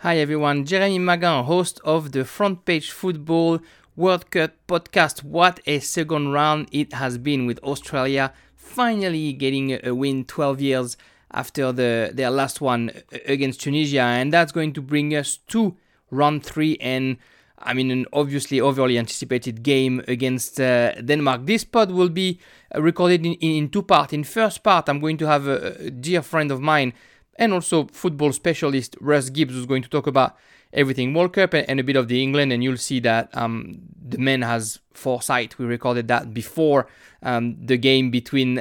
Hi everyone, Jeremy Magan, host of the Front Page Football World Cup podcast. What a second round it has been, with Australia finally getting a win 12 years after their last one against Tunisia. And that's going to bring us to round 3 and an obviously overly anticipated game against Denmark. This pod will be recorded in two parts. In first part, I'm going to have a dear friend of mine, and also football specialist Russ Gibbs, who's going to talk about everything World Cup and a bit of the England, and you'll see that the man has foresight. We recorded that before the game between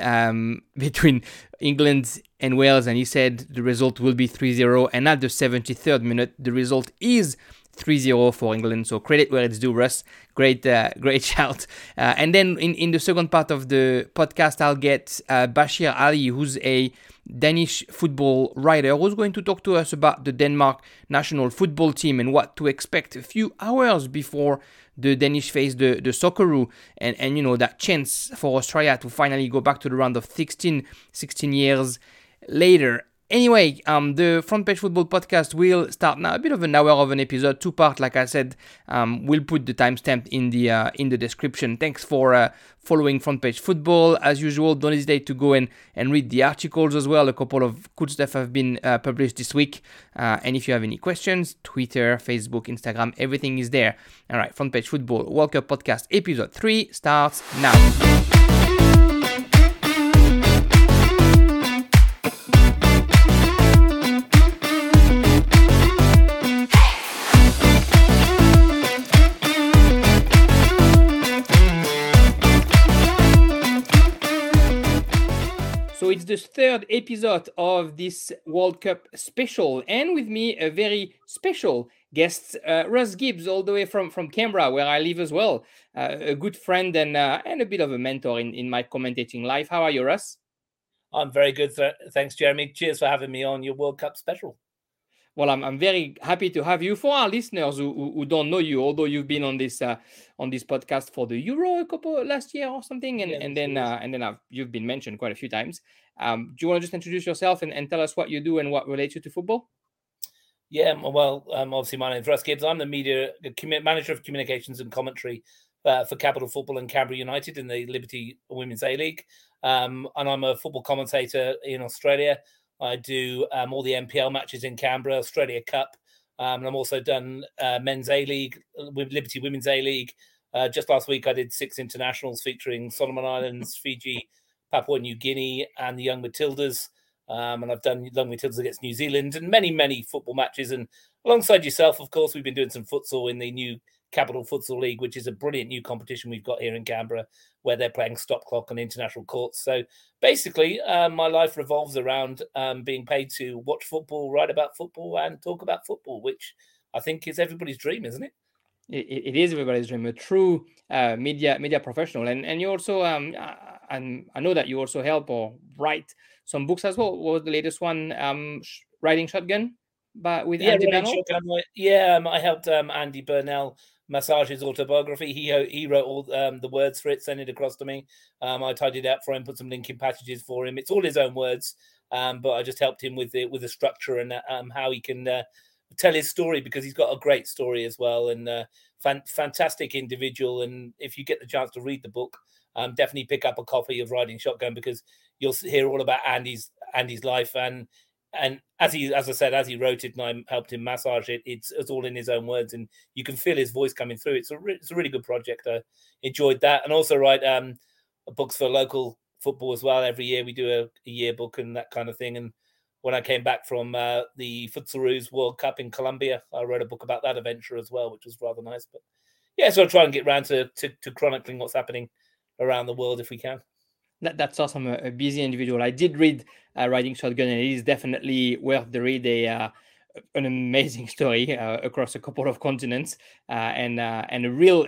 England and Wales, and he said the result will be 3-0, and at the 73rd minute, the result is 3-0 for England, so credit where it's due, Russ. Great shout. And then in the second part of the podcast, I'll get Bashir Ali, who's a Danish football writer, who's going to talk to us about the Denmark national football team and what to expect a few hours before the Danish face the Socceroo, and you know, that chance for Australia to finally go back to the round of 16 years later. Anyway, the Front Page Football podcast will start now. A bit of an hour of an episode, two part, like I said. We'll put the timestamp in the description. Thanks for following Front Page Football as usual. Don't hesitate to go and read the articles as well. A couple of good stuff have been published this week. And if you have any questions, Twitter, Facebook, Instagram, everything is there. All right, Front Page Football World Cup podcast episode 3 starts now. It's the third episode of this World Cup special, and with me a very special guest, Russ Gibbs, all the way from Canberra, where I live as well. A good friend and a bit of a mentor in my commentating life. How are you, Russ? I'm very good. Thanks, Jeremy. Cheers for having me on your World Cup special. Well, I'm very happy to have you. For our listeners who don't know you, although you've been on this podcast for the Euro a couple last year or something, and then you've been mentioned quite a few times. Do you want to just introduce yourself and tell us what you do and what relates you to football? Yeah, well, obviously my name is Russ Gibbs. I'm the media manager of communications and commentary for Capital Football and Canberra United in the Liberty Women's A-League, and I'm a football commentator in Australia. I do all the NPL matches in Canberra, Australia Cup. And I'm also done Men's A-League, Liberty Women's A-League. Just last week, I did 6 internationals featuring Solomon Islands, Fiji, Papua New Guinea, and the Young Matildas. And I've done Young Matildas against New Zealand and many, many football matches. And alongside yourself, of course, we've been doing some futsal in the new Capital Football League, which is a brilliant new competition we've got here in Canberra, where they're playing stop clock on international courts. So basically, my life revolves around being paid to watch football, write about football, and talk about football, which I think is everybody's dream, isn't it? It is everybody's dream, a true media professional. And you also, and I know that you also help or write some books as well. What was the latest one? Riding Shotgun? But with Andy Bernal? Yeah, I helped Andy Bernal massage his autobiography. He wrote all the words for it, sent it across to me. I tidied it up for him, put some linking passages for him. It's all his own words, but I just helped him with the structure and how he can tell his story, because he's got a great story as well, and fantastic individual. And if you get the chance to read the book, definitely pick up a copy of Riding Shotgun, because you'll hear all about Andy's life. And as I said, as he wrote it, and I helped him massage it, it's all in his own words, and you can feel his voice coming through. It's a really good project. I enjoyed that, and also write books for local football as well. Every year we do a yearbook and that kind of thing. And when I came back from the Futsaroos World Cup in Colombia, I wrote a book about that adventure as well, which was rather nice. But yeah, so I'll try and get round to chronicling what's happening around the world if we can. That's awesome. A busy individual. I did read Riding Shotgun, and it is definitely worth the read. An amazing story across a couple of continents, and a real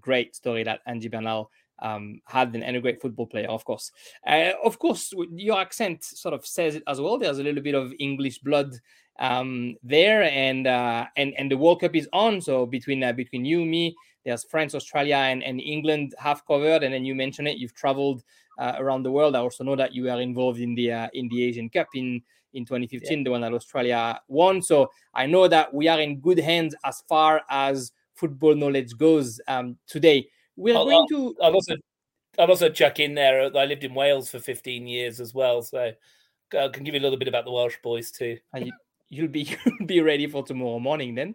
great story that Andy Bernal had, and a great football player, of course. Your accent sort of says it as well. There's a little bit of English blood there, and the World Cup is on. So between you, me. There's France, Australia, and England half covered, and then you mentioned it. You've traveled around the world. I also know that you are involved in the Asian Cup in in 2015, the one that Australia won. So I know that we are in good hands as far as football knowledge goes today. I'll also chuck in there, I lived in Wales for 15 years as well, so I can give you a little bit about the Welsh boys too. You'll be ready for tomorrow morning then.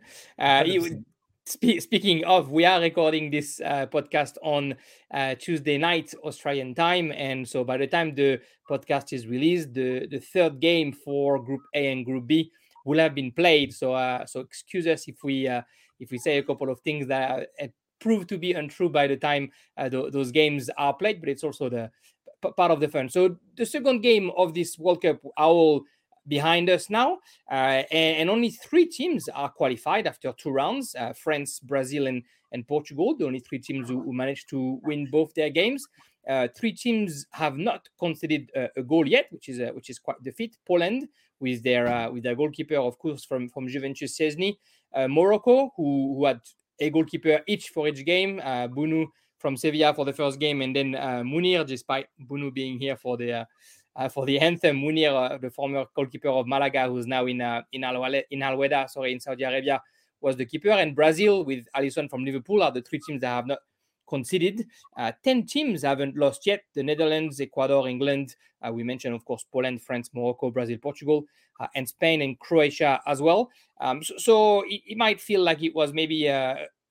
Speaking of, we are recording this podcast on Tuesday night, Australian time. And so by the time the podcast is released, the third game for Group A and Group B will have been played. So excuse us if we say a couple of things that prove to be untrue by the time those games are played, but it's also the part of the fun. So the second game of this World Cup, all behind us now, and only three teams are qualified after two rounds, France, Brazil, and Portugal, the only three teams who managed to win both their games. Three teams have not conceded a goal yet, which is quite the feat. Poland, with their goalkeeper, of course, from Juventus Szczesny. Morocco, who had a goalkeeper each for each game, Bounou from Sevilla for the first game, and then Munir, despite Bounou being here for the anthem. Munir, the former goalkeeper of Malaga, who's now in Saudi Arabia, was the keeper. And Brazil, with Alisson from Liverpool, are the three teams that have not conceded. 10 teams haven't lost yet. The Netherlands, Ecuador, England, we mentioned, of course, Poland, France, Morocco, Brazil, Portugal, and Spain and Croatia as well. So it might feel like it was maybe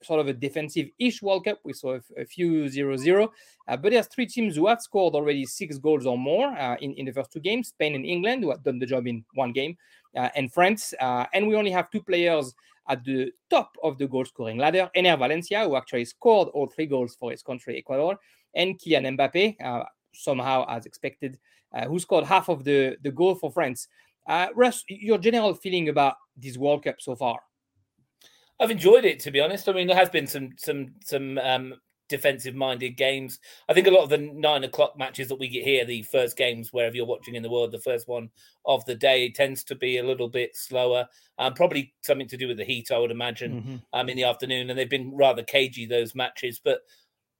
sort of a defensive-ish World Cup. We saw a few 0-0. But there's three teams who have scored already 6 goals or more in the first two games. Spain and England, who have done the job in one game, and France. And we only have two players at the top of the goal-scoring ladder. Enner Valencia, who actually scored all 3 goals for his country, Ecuador, and Kylian Mbappé, somehow as expected, who scored half of the goal for France. Russ, your general feeling about this World Cup so far? I've enjoyed it, to be honest. I mean, there has been some defensive-minded games. I think a lot of the 9:00 matches that we get here, the first games wherever you're watching in the world, the first one of the day tends to be a little bit slower. Probably something to do with the heat, I would imagine, in the afternoon. And they've been rather cagey, those matches. But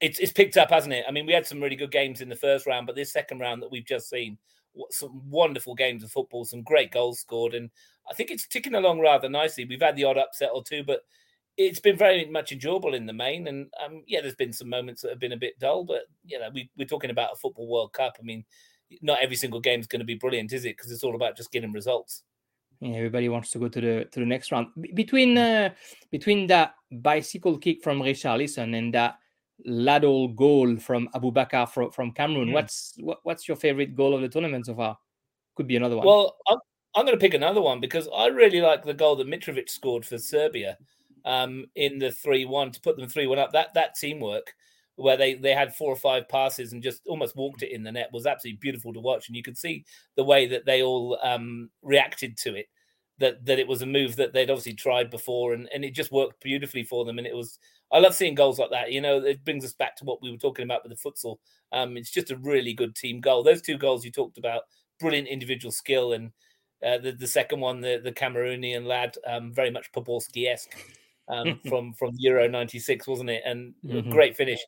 it's picked up, hasn't it? I mean, we had some really good games in the first round, but this second round that we've just seen, some wonderful games of football, some great goals scored, and I think it's ticking along rather nicely. We've had the odd upset or two, but it's been very much enjoyable in the main. And there's been some moments that have been a bit dull, but we're talking about a football World Cup. I mean, not every single game is going to be brilliant, is it? Because it's all about just getting results. Yeah, everybody wants to go to the next round. Between that bicycle kick from Richarlison and that Ladle goal from Abubakar from Cameroon. Yeah. What's your favourite goal of the tournament so far? Could be another one. Well, I'm going to pick another one because I really like the goal that Mitrovic scored for Serbia in the 3-1 to put them 3-1 up. That teamwork where they had 4 or 5 passes and just almost walked it in the net was absolutely beautiful to watch. And you could see the way that they all reacted to it, that it was a move that they'd obviously tried before and it just worked beautifully for them. And it was... I love seeing goals like that. It brings us back to what we were talking about with the futsal. It's just a really good team goal. Those 2 goals you talked about, brilliant individual skill. And the second one, the Cameroonian lad, very much Podolski-esque from Euro 96, wasn't it? And great finish.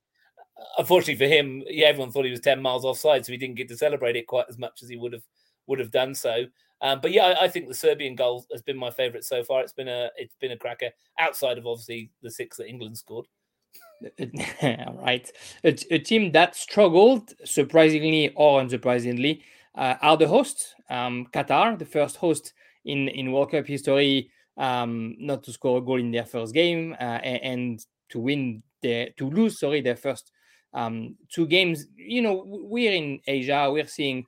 Unfortunately for him, everyone thought he was 10 miles offside, so he didn't get to celebrate it quite as much as he would have done so. I think the Serbian goal has been my favourite so far. It's been a cracker, outside of obviously the 6 that England scored. All right. A team that struggled, surprisingly or unsurprisingly, are the hosts. Qatar, the first host in World Cup history, not to score a goal in their first game and to lose their first 2 games. We're in Asia. We're seeing...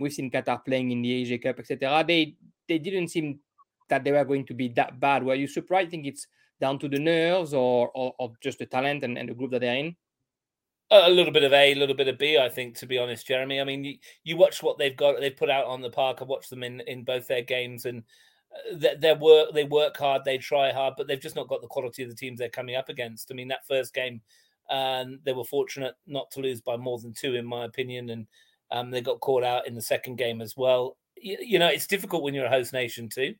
we've seen Qatar playing in the Asia Cup, etc. They didn't seem that they were going to be that bad. Were you surprised? I think it's down to the nerves or just the talent and the group that they're in? A little bit of A, a little bit of B, I think, to be honest, Jeremy. I mean, you watch what they've put out on the park. I watched them in both their games and they work hard, they try hard, but they've just not got the quality of the teams they're coming up against. I mean, that first game, they were fortunate not to lose by more than 2, in my opinion, and they got caught out in the second game as well. It's difficult when you're a host nation too.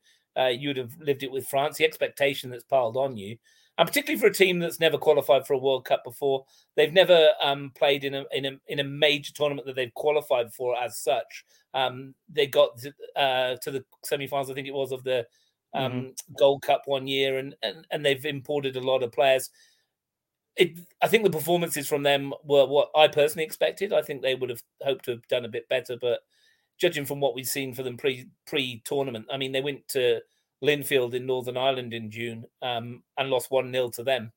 You would have lived it with France. The expectation that's piled on you and particularly for a team that's never qualified for a World Cup before. They've never played in a major tournament that they've qualified for as such. They got to the semi-finals, I think it was, of the Gold Cup one year, and they've imported a lot of players. I think the performances from them were what I personally expected. I think they would have hoped to have done a bit better, but judging from what we've seen for them pre-tournament, I mean, they went to Linfield in Northern Ireland in June and lost 1-0 to them.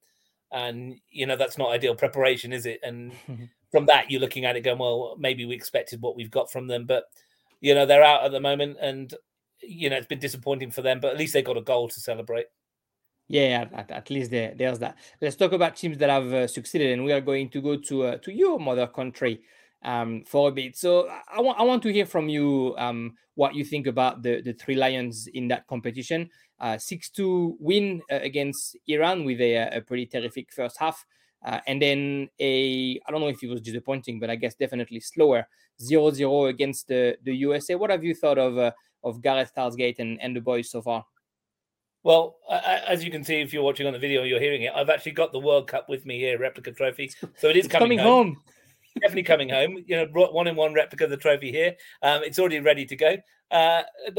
And, you know, that's not ideal preparation, is it? And from that, you're looking at it going, well, maybe we expected what we've got from them. But, you know, they're out at the moment and, you know, it's been disappointing for them, but at least they got a goal to celebrate. Yeah, at least there's that. Let's talk about teams that have succeeded, and we are going to go to your mother country for a bit. So I want to hear from you what you think about the Three Lions in that competition. 6-2 win against Iran with a pretty terrific first half, and then I don't know if it was disappointing, but I guess definitely slower 0-0 against the USA. What have you thought of Gareth Southgate and the boys so far? Well, as you can see, if you're watching on the video, you're hearing it. I've actually got the World Cup with me here, replica trophy. So it is coming home. Definitely coming home. You know, 1-in-1 replica of the trophy here. It's already ready to go.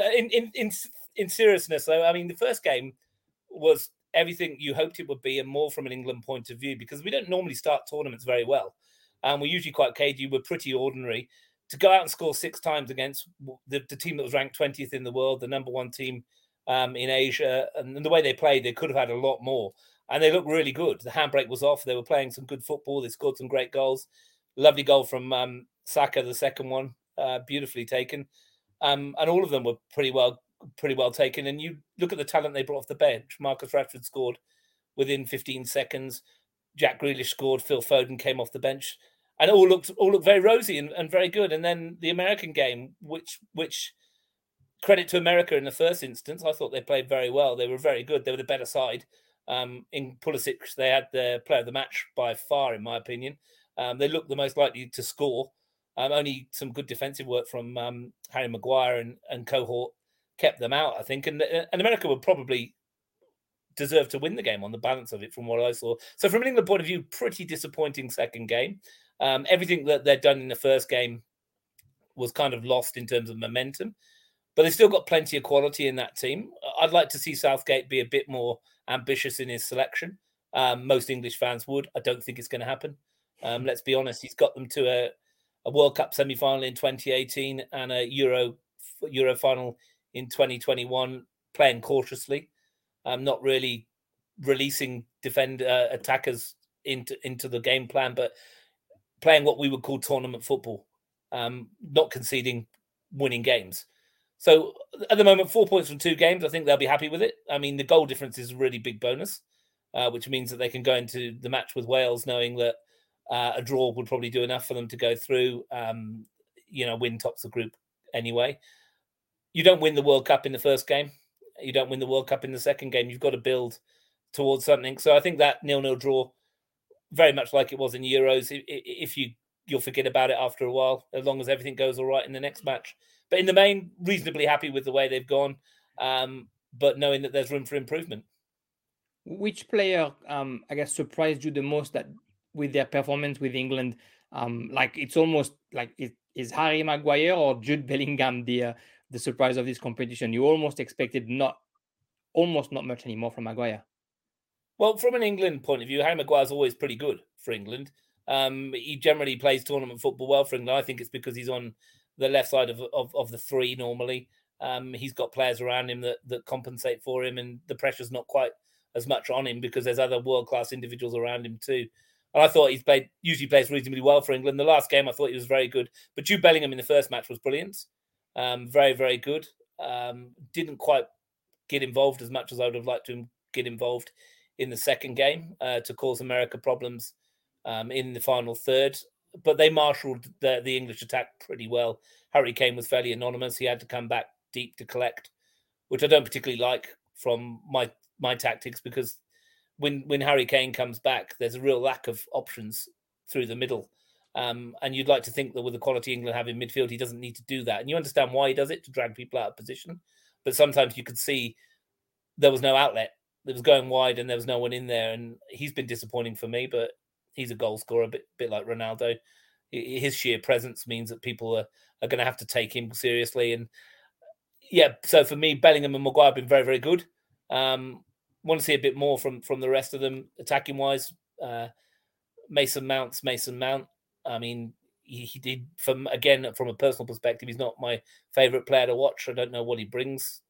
In seriousness, though, I mean, the first game was everything you hoped it would be, and more from an England point of view, because we don't normally start tournaments very well. We're usually quite cagey. We're pretty ordinary. To go out and score 6 times against the team that was ranked 20th in the world, the number one team in Asia, and the way they played, they could have had a lot more, and they looked really good. The handbrake was off. They were playing some good football. They scored some great goals. Lovely goal from Saka, the second one, beautifully taken, and all of them were pretty well taken. And you look at the talent they brought off the bench. Marcus Rashford scored within 15 seconds. Jack Grealish scored. Phil Foden came off the bench, and it all looked very rosy and very good. And then the American game, which credit to America in the first instance. I thought they played very well. They were very good. They were the better side. In Pulisic, they had the player of the match by far, in my opinion. They looked the most likely to score. Only some good defensive work from Harry Maguire and cohort kept them out, I think. And America would probably deserve to win the game on the balance of it, from what I saw. So from an England point of view, pretty disappointing second game. Everything that they'd done in the first game was kind of lost in terms of momentum. But they've still got plenty of quality in that team. I'd like to see Southgate be a bit more ambitious in his selection. Most English fans would. I don't think it's going to happen. Let's be honest. He's got them to a World Cup semi-final in 2018 and a Euro final in 2021, playing cautiously, not really releasing attackers into the game plan, but playing what we would call tournament football, not conceding, winning games. So at the moment, 4 points from 2 games. I think they'll be happy with it. I mean, the goal difference is a really big bonus, which means that they can go into the match with Wales knowing that a draw would probably do enough for them to go through, you know, win tops the group anyway. You don't win the World Cup in the first game. You don't win the World Cup in the second game. You've got to build towards something. So I think that 0-0 draw, very much like it was in Euros, if you'll forget about it after a while, as long as everything goes all right in the next match. But in the main, reasonably happy with the way they've gone, but knowing that there's room for improvement. Which player, I guess, surprised you the most that with their performance with England? Like, it's almost like, is Harry Maguire or Jude Bellingham the surprise of this competition? You almost expected almost not much anymore from Maguire. Well, from an England point of view, Harry Maguire's always pretty good for England. He generally plays tournament football well for England. I think it's because he's on the left side of the three normally. He's got players around him that compensate for him, and the pressure's not quite as much on him because there's other world-class individuals around him too. And I thought he usually plays reasonably well for England. The last game, I thought he was very good. But Jude Bellingham in the first match was brilliant. Very, very good. Didn't quite get involved as much as I would have liked to get involved in the second game to cause America problems in the final third. But they marshalled the English attack pretty well. Harry Kane was fairly anonymous. He had to come back deep to collect, which I don't particularly like from my tactics, because when Harry Kane comes back, there's a real lack of options through the middle. And you'd like to think that with the quality England have in midfield, he doesn't need to do that. And you understand why he does it, to drag people out of position. But sometimes you could see there was no outlet. that was going wide and there was no one in there. And he's been disappointing for me, but he's a goal scorer, a bit like Ronaldo. His sheer presence means that people are going to have to take him seriously. And yeah, so for me, Bellingham and Maguire have been very, very good. Want to see a bit more from the rest of them attacking wise. Mason Mount. I mean, he did from a personal perspective, he's not my favourite player to watch. I don't know what he brings.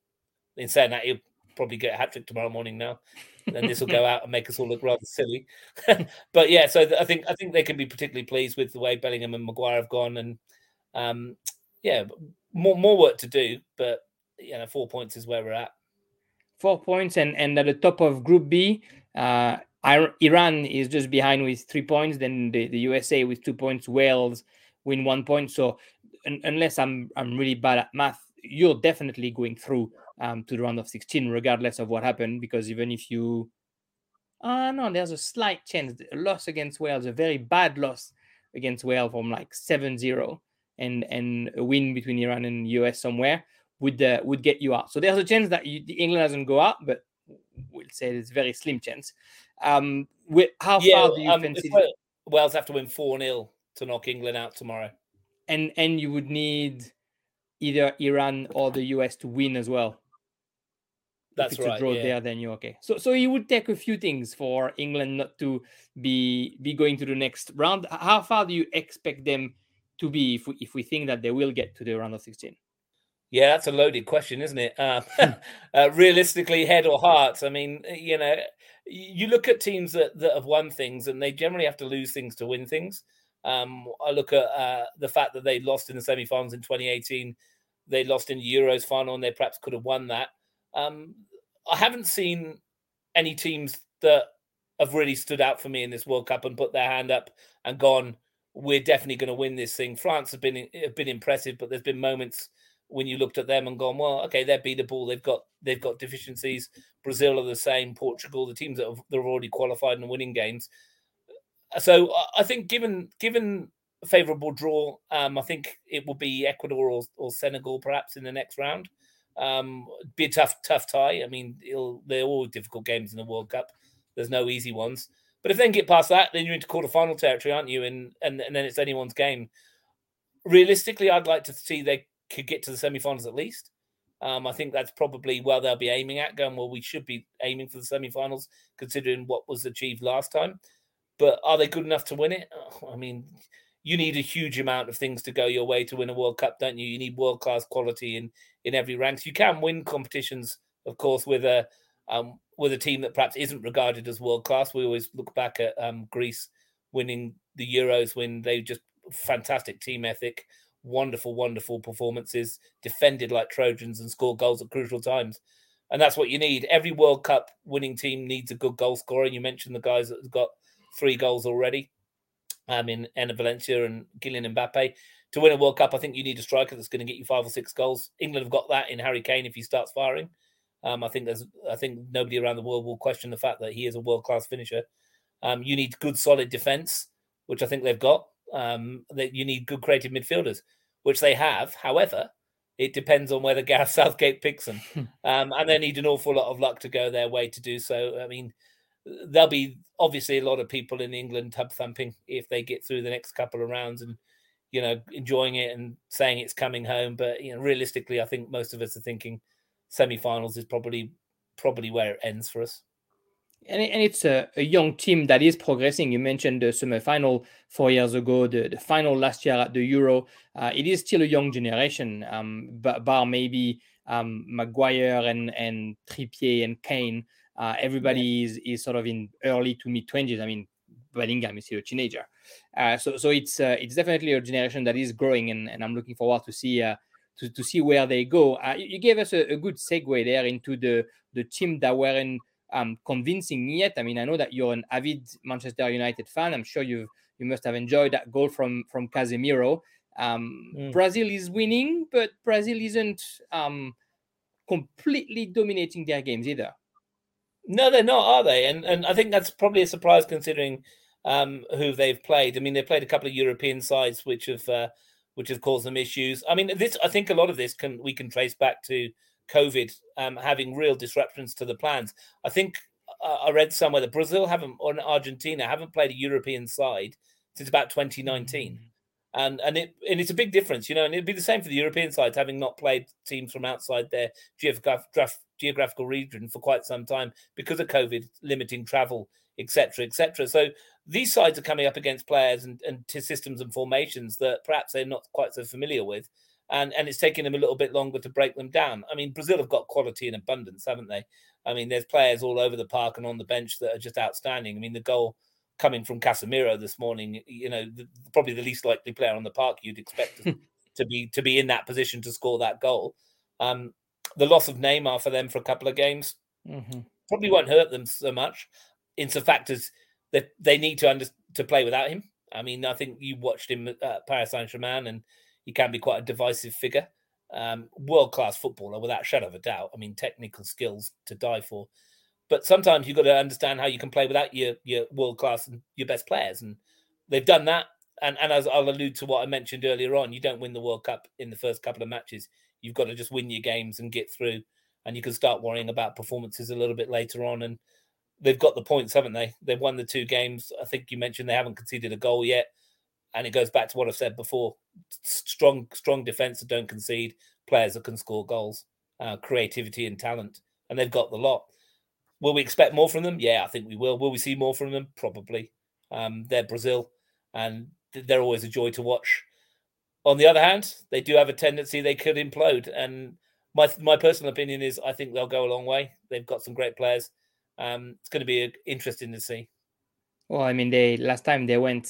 In saying that, he'll probably get a hat-trick tomorrow morning now. And this will go out and make us all look rather silly. But yeah, so I think they can be particularly pleased with the way Bellingham and Maguire have gone. And more work to do. But, 4 points is where we're at. 4 points and at the top of Group B, Iran is just behind with 3 points. Then the USA with 2 points. Wales win 1 point. So unless I'm really bad at math, you're definitely going through to the round of 16, regardless of what happened. Because even if you, there's a slight chance. A loss against Wales, a very bad loss against Wales from 7-0, and a win between Iran and US somewhere would get you out. So there's a chance that England doesn't go out, but we'll say it's a very slim chance. How far do you fancy? Wales have to win 4-0 to knock England out tomorrow. And you would need either Iran or the US to win as well. That's if it's right. A draw there, then you're okay. So it would take a few things for England not to be going to the next round. How far do you expect them to be if we think that they will get to the round of 16? Yeah, that's a loaded question, isn't it? Realistically, head or heart. I mean, you look at teams that have won things and they generally have to lose things to win things. I look at the fact that they lost in the semi-finals in 2018. They lost in the Euros final and they perhaps could have won that. I haven't seen any teams that have really stood out for me in this World Cup and put their hand up and gone, we're definitely going to win this thing. France have been impressive, but there's been moments when you looked at them and gone, well, okay, they're beatable. They've got deficiencies. Brazil are the same. Portugal, the teams that have already qualified and winning games. So I think given a favourable draw, I think it will be Ecuador or Senegal perhaps in the next round. Be a tough tie. I mean, they're all difficult games in the World Cup. There's no easy ones. But if they can get past that, then you're into quarterfinal territory, aren't you? And then it's anyone's game. Realistically, I'd like to see they could get to the semi-finals at least. I think that's probably where they'll be aiming at, going, well, we should be aiming for the semi-finals considering what was achieved last time. But are they good enough to win it? I mean, you need a huge amount of things to go your way to win a World Cup, don't you? You need world-class quality in every rank. You can win competitions, of course, with a team that perhaps isn't regarded as world-class. We always look back at Greece winning the Euros when they just fantastic team ethic, wonderful performances, defended like Trojans and scored goals at crucial times. And that's what you need. Every World Cup winning team needs a good goal scorer. You mentioned the guys that have got 3 goals already in Enner Valencia and Kylian Mbappé. To win a World Cup, I think you need a striker that's going to get you 5 or 6 goals. England have got that in Harry Kane if he starts firing. I think nobody around the world will question the fact that he is a world-class finisher. You need good, solid defence, which I think they've got. That you need good creative midfielders, which they have. However, it depends on whether Gareth Southgate picks them. And they need an awful lot of luck to go their way to do so. I mean, there'll be obviously a lot of people in England tub thumping if they get through the next couple of rounds and, enjoying it and saying it's coming home. But, realistically, I think most of us are thinking semi-finals is probably where it ends for us. And it's a young team that is progressing. You mentioned the semi-final 4 years ago, the final last year at the Euro. It is still a young generation, bar maybe Maguire and Trippier and Kane. Everybody is sort of in early to mid-20s. I mean, Bellingham is still a teenager. So it's definitely a generation that is growing, and I'm looking forward to see to see where they go. You gave us a good segue there into the team that were in convincing yet. I mean, I know that you're an avid Manchester United fan. I'm sure you must have enjoyed that goal from Casemiro. Brazil is winning, but Brazil isn't completely dominating their games either. No, they're not, are they? And I think that's probably a surprise considering who they've played. I mean, they've played a couple of European sides which have caused them issues. I mean, I think a lot of this we can trace back to COVID having real disruptions to the plans. I think I read somewhere that Brazil haven't, or Argentina haven't played a European side since about 2019. Mm-hmm. And it's a big difference, you know, and it'd be the same for the European sides, having not played teams from outside their geographical region for quite some time because of COVID, limiting travel, et cetera, et cetera. So these sides are coming up against players and systems and formations that perhaps they're not quite so familiar with. And it's taking them a little bit longer to break them down. I mean, Brazil have got quality in abundance, haven't they? I mean, there's players all over the park and on the bench that are just outstanding. I mean, the goal coming from Casemiro this morning, you know, probably the least likely player on the park you'd expect to be in that position to score that goal. The loss of Neymar for them for a couple of games probably won't hurt them so much. In so fact as that they need to play without him. I mean, I think you watched him at Paris Saint-Germain and he can be quite a divisive figure. World-class footballer, without a shadow of a doubt. I mean, technical skills to die for. But sometimes you've got to understand how you can play without your world-class and your best players. And they've done that. And as I'll allude to what I mentioned earlier on, you don't win the World Cup in the first couple of matches. You've got to just win your games and get through. And you can start worrying about performances a little bit later on. And they've got the points, haven't they? They've won the two games. I think you mentioned they haven't conceded a goal yet. And it goes back to what I've said before. Strong defence that don't concede. Players that can score goals. Creativity and talent. And they've got the lot. Will we expect more from them? Yeah, I think we will. Will we see more from them? Probably. They're Brazil, and they're always a joy to watch. On the other hand, they do have a tendency they could implode. And my personal opinion is I think they'll go a long way. They've got some great players. It's going to be interesting to see. Well, I mean, they last time they went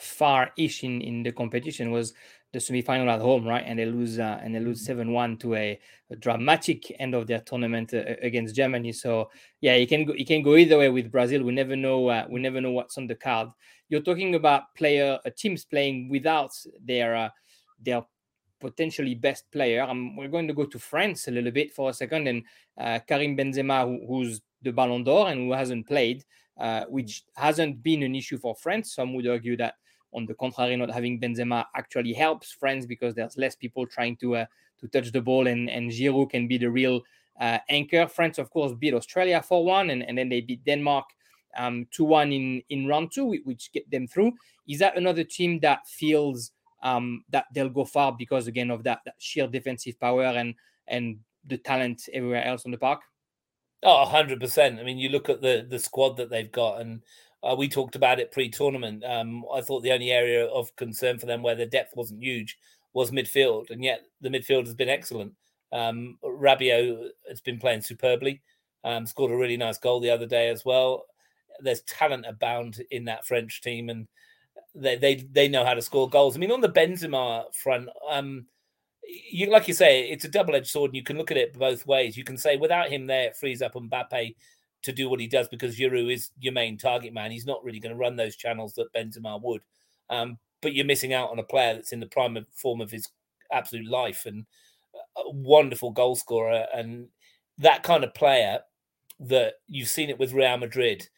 far-ish in the competition was the semi-final at home, right? And they lose 7-1 to a dramatic end of their tournament against Germany. So yeah, it can go either way with Brazil. We never know what's on the card. You're talking about teams playing without their potentially best player. We're going to go to France a little bit for a second, and Karim Benzema, who's the Ballon d'Or and who hasn't played, which hasn't been an issue for France. Some would argue that, on the contrary, not having Benzema actually helps France because there's less people trying to touch the ball, and Giroud can be the real anchor. France, of course, beat Australia 4-1, and then they beat Denmark 2-1 in round two, which get them through. Is that another team that feels that they'll go far because, again, of that sheer defensive power and the talent everywhere else on the park? Oh, 100%. I mean, you look at the squad that they've got, and we talked about it pre-tournament. I thought the only area of concern for them where the depth wasn't huge was midfield, and yet the midfield has been excellent. Rabiot has been playing superbly, scored a really nice goal the other day as well. There's talent abound in that French team, and they know how to score goals. I mean, on the Benzema front, like you say, it's a double-edged sword, and you can look at it both ways. You can say without him there, it frees up Mbappé to do what he does because Giroud is your main target man. He's not really going to run those channels that Benzema would. But you're missing out on a player that's in the prime form of his absolute life and a wonderful goal scorer. And that kind of player that you've seen it with Real Madrid,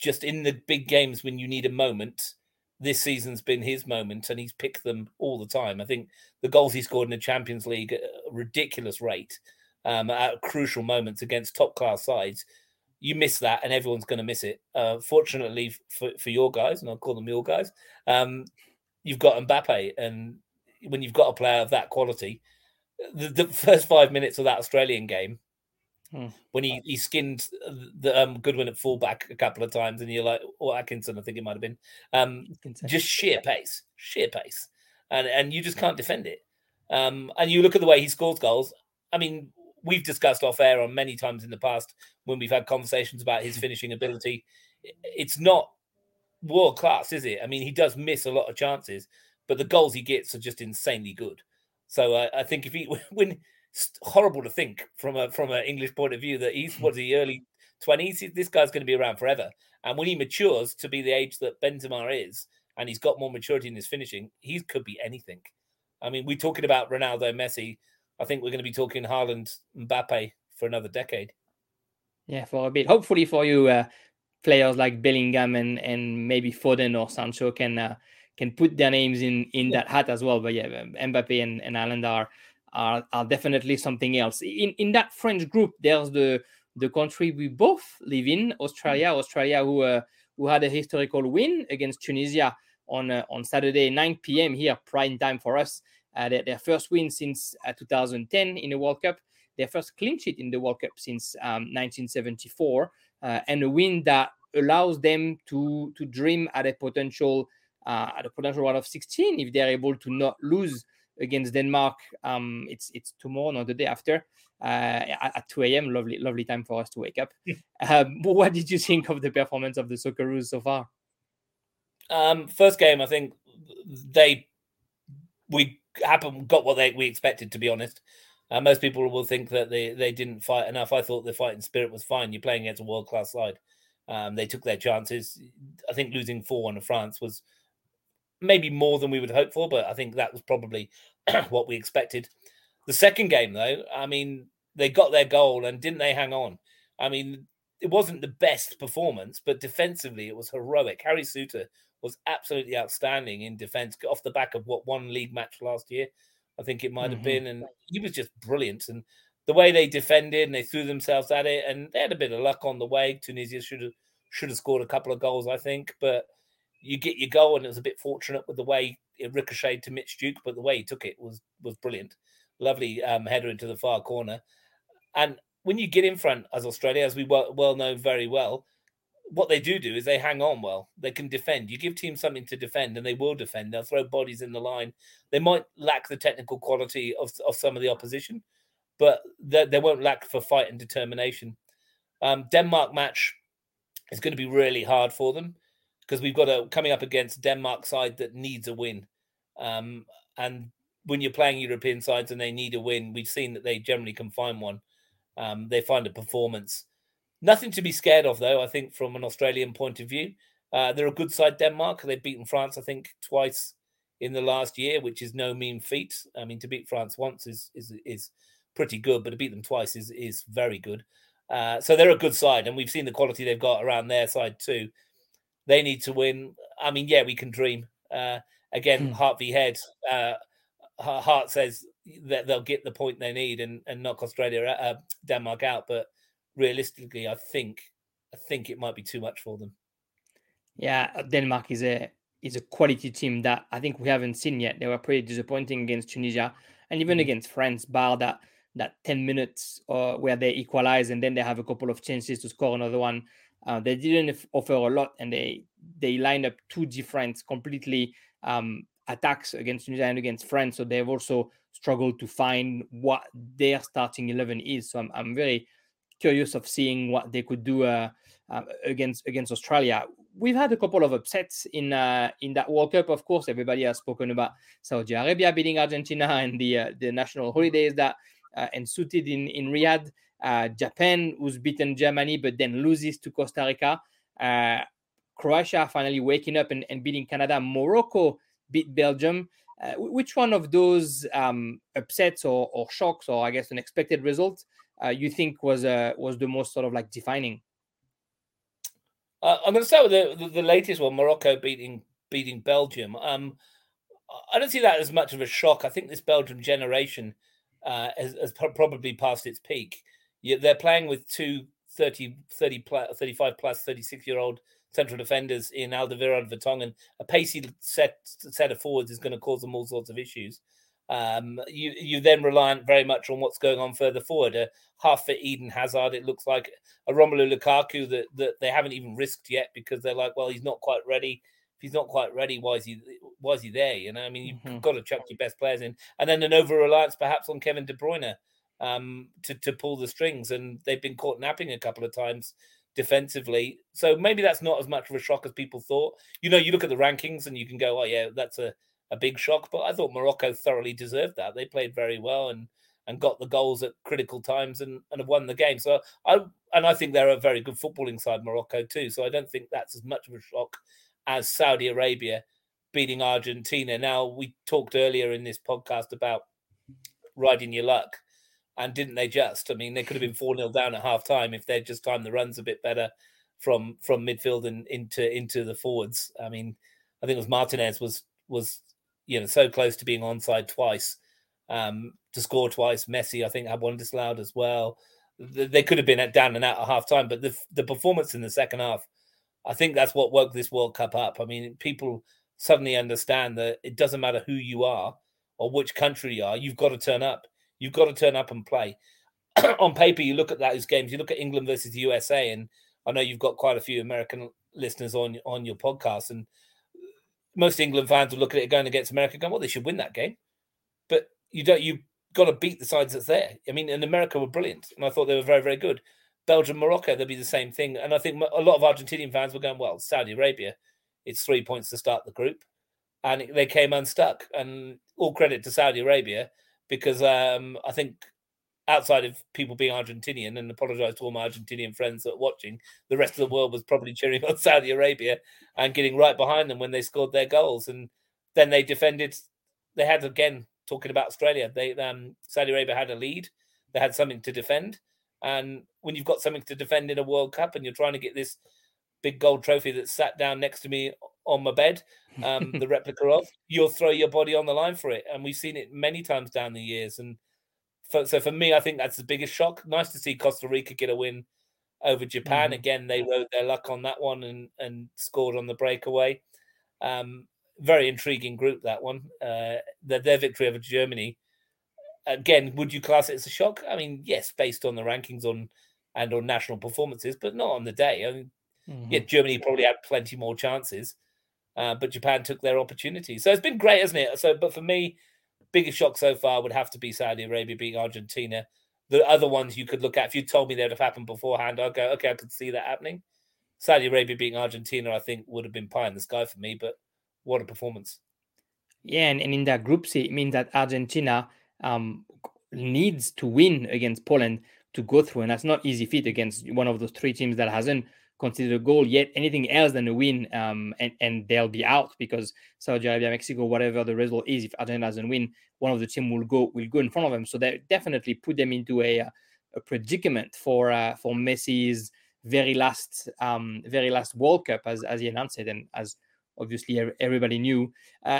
just in the big games when you need a moment, this season's been his moment and he's picked them all the time. I think the goals he scored in the Champions League at a ridiculous rate at crucial moments against top-class sides. You miss that, and everyone's going to miss it. Fortunately for your guys, and I'll call them your guys, you've got Mbappe. And when you've got a player of that quality, the first 5 minutes of that Australian game, when he skinned the Goodwin at fullback a couple of times, and you're like, or Atkinson, I think it might have been, just sheer pace. And you just can't defend it. And you look at the way he scores goals. I mean, we've discussed off air on many times in the past when we've had conversations about his finishing ability. It's not world class, is it? I mean, he does miss a lot of chances, but the goals he gets are just insanely good. So I think it's horrible to think from an English point of view that he's early 20s. This guy's going to be around forever, and when he matures to be the age that Benzema is, and he's got more maturity in his finishing, he could be anything. I mean, we're talking about Ronaldo, Messi. I think we're going to be talking Haaland, Mbappe for another decade. Yeah, for a bit. Hopefully for you, players like Bellingham and maybe Foden or Sancho can put their names in that hat as well. But yeah, Mbappe and Haaland are definitely something else. In that French group, there's the country we both live in, Australia, who had a historical win against Tunisia on Saturday, 9 p.m. here, prime time for us. Their first win since 2010 in the World Cup, their first clean sheet in the World Cup since 1974, and a win that allows them to dream at a potential round of 16 if they're able to not lose against Denmark. It's tomorrow, not the day after, at 2 a.m. Lovely time for us to wake up. But what did you think of the performance of the Socceroos so far? First game, I think we expected, to be honest. Most people will think that they didn't fight enough. I thought the fighting spirit was fine. You're playing against a world-class side. They took their chances. I think losing 4-1 to France was maybe more than we would hope for, but I think that was probably what we expected. The second game, though, I mean, they got their goal and didn't they hang on? I mean, it wasn't the best performance, but defensively it was heroic. Harry Souter was absolutely outstanding in defence off the back of one league match last year, I think it might have been, and he was just brilliant. And the way they defended and they threw themselves at it, and they had a bit of luck on the way. Tunisia should have scored a couple of goals, I think, but you get your goal, and it was a bit fortunate with the way it ricocheted to Mitch Duke, but the way he took it was brilliant. Lovely header into the far corner. And when you get in front as Australia, as we well know very well, what they do is they hang on well. They can defend. You give teams something to defend, and they will defend. They'll throw bodies in the line. They might lack the technical quality of some of the opposition, but they won't lack for fight and determination. Denmark match is going to be really hard for them because we've got coming up against Denmark side that needs a win. And when you're playing European sides and they need a win, we've seen that they generally can find one. They find a performance. Nothing to be scared of, though, I think, from an Australian point of view. They're a good side, Denmark. They've beaten France, I think, twice in the last year, which is no mean feat. I mean, to beat France once is pretty good, but to beat them twice is very good. So they're a good side, and we've seen the quality they've got around their side too. They need to win. I mean, yeah, we can dream. Hart v. Head. Hart says that they'll get the point they need and knock Denmark out, but realistically, I think it might be too much for them. Yeah, Denmark is a quality team that I think we haven't seen yet. They were pretty disappointing against Tunisia and even against France, bar that 10 minutes where they equalize and then they have a couple of chances to score another one. They didn't offer a lot, and they lined up two different completely attacks against Tunisia and against France. So they've also struggled to find what their starting 11 is. So I'm very curious of seeing what they could do against Australia. We've had a couple of upsets in that World Cup. Of course, everybody has spoken about Saudi Arabia beating Argentina and the national holidays that ensued in Riyadh. Japan, who's beaten Germany but then loses to Costa Rica. Croatia finally waking up and beating Canada. Morocco beat Belgium. Which one of those upsets or shocks or, I guess, unexpected results you think was the most sort of like defining? I'm going to start with the latest one, Morocco beating Belgium. I don't see that as much of a shock. I think this Belgium generation has probably passed its peak. They're playing with two 35-plus, 36-year-old central defenders in Alderweireld Vertonghen. A pacey set of forwards is going to cause them all sorts of issues. You then rely very much on what's going on further forward. A half for Eden Hazard, it looks like a Romelu Lukaku that they haven't even risked yet because they're like, well, he's not quite ready. If he's not quite ready, why is he there? You know, I mean, you've got to chuck your best players in, and then an over-reliance perhaps on Kevin De Bruyne to pull the strings, and they've been caught napping a couple of times defensively. So maybe that's not as much of a shock as people thought. You know, you look at the rankings and you can go, oh yeah, that's a big shock, but I thought Morocco thoroughly deserved that. They played very well and got the goals at critical times and have won the game. So I think they're a very good footballing side, Morocco too. So I don't think that's as much of a shock as Saudi Arabia beating Argentina. Now, we talked earlier in this podcast about riding your luck, and didn't they just? I mean, they could have been 4-0 down at half time if they'd just timed the runs a bit better from midfield and into the forwards. I mean, I think it was Martinez was so close to being onside twice. to score twice. Messi, I think, had one disallowed as well. They could have been at down and out at half time, but the performance in the second half, I think that's what woke this World Cup up. I mean, people suddenly understand that it doesn't matter who you are or which country you are. You've got to turn up. You've got to turn up and play. On paper, you look at those games. You look at England versus the USA, and I know you've got quite a few American listeners on your podcast, and most England fans will look at it going against America, going, well, they should win that game. But you don't. You've got to beat the sides that's there. I mean, and America were brilliant, and I thought they were very, very good. Belgium, Morocco, they'll be the same thing. And I think a lot of Argentinian fans were going, well, Saudi Arabia, it's 3 points to start the group. And they came unstuck. And all credit to Saudi Arabia, because I think outside of people being Argentinian, and apologise to all my Argentinian friends that are watching, the rest of the world was probably cheering on Saudi Arabia and getting right behind them when they scored their goals. And then they defended. They had, again, talking about Australia, they Saudi Arabia had a lead. They had something to defend. And when you've got something to defend in a World Cup and you're trying to get this big gold trophy that's sat down next to me on my bed, the replica of, you'll throw your body on the line for it. And we've seen it many times down the years. And so for me, I think that's the biggest shock. Nice to see Costa Rica get a win over Japan. Again, they rode their luck on that one and scored on the breakaway. Very intriguing group, that one. Their victory over Germany. Again, would you class it as a shock? I mean, yes, based on the rankings and on national performances, but not on the day. I mean, yeah, Germany probably had plenty more chances, but Japan took their opportunity. So it's been great, hasn't it? So, but for me, biggest shock so far would have to be Saudi Arabia beating Argentina. The other ones you could look at, if you told me they'd have happened beforehand, I'd go, okay, I could see that happening. Saudi Arabia beating Argentina, I think, would have been pie in the sky for me, but what a performance. Yeah, and in that group C, it means that Argentina needs to win against Poland to go through, and that's not easy feat against one of those three teams that hasn't considered a goal yet, anything else than a win, and they'll be out, because Saudi Arabia, Mexico, whatever the result is, if Argentina doesn't win, one of the team will go in front of them. So they definitely put them into a predicament for Messi's very last World Cup, as he announced it, and as obviously everybody knew.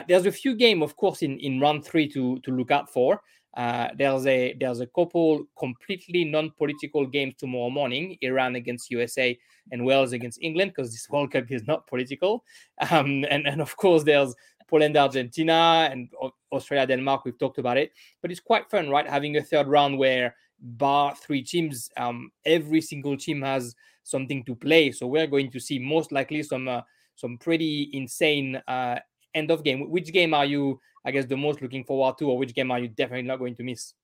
There's a few games, of course, in round three to look out for. There's a couple completely non-political games tomorrow morning, Iran against USA and Wales against England, because this World Cup is not political. And of course, there's Poland, Argentina, and Australia, Denmark. We've talked about it. But it's quite fun, right? Having a third round where, bar three teams, every single team has something to play. So we're going to see most likely some pretty insane end of game. Which game are you, I guess, the most looking forward to, or which game are you definitely not going to miss?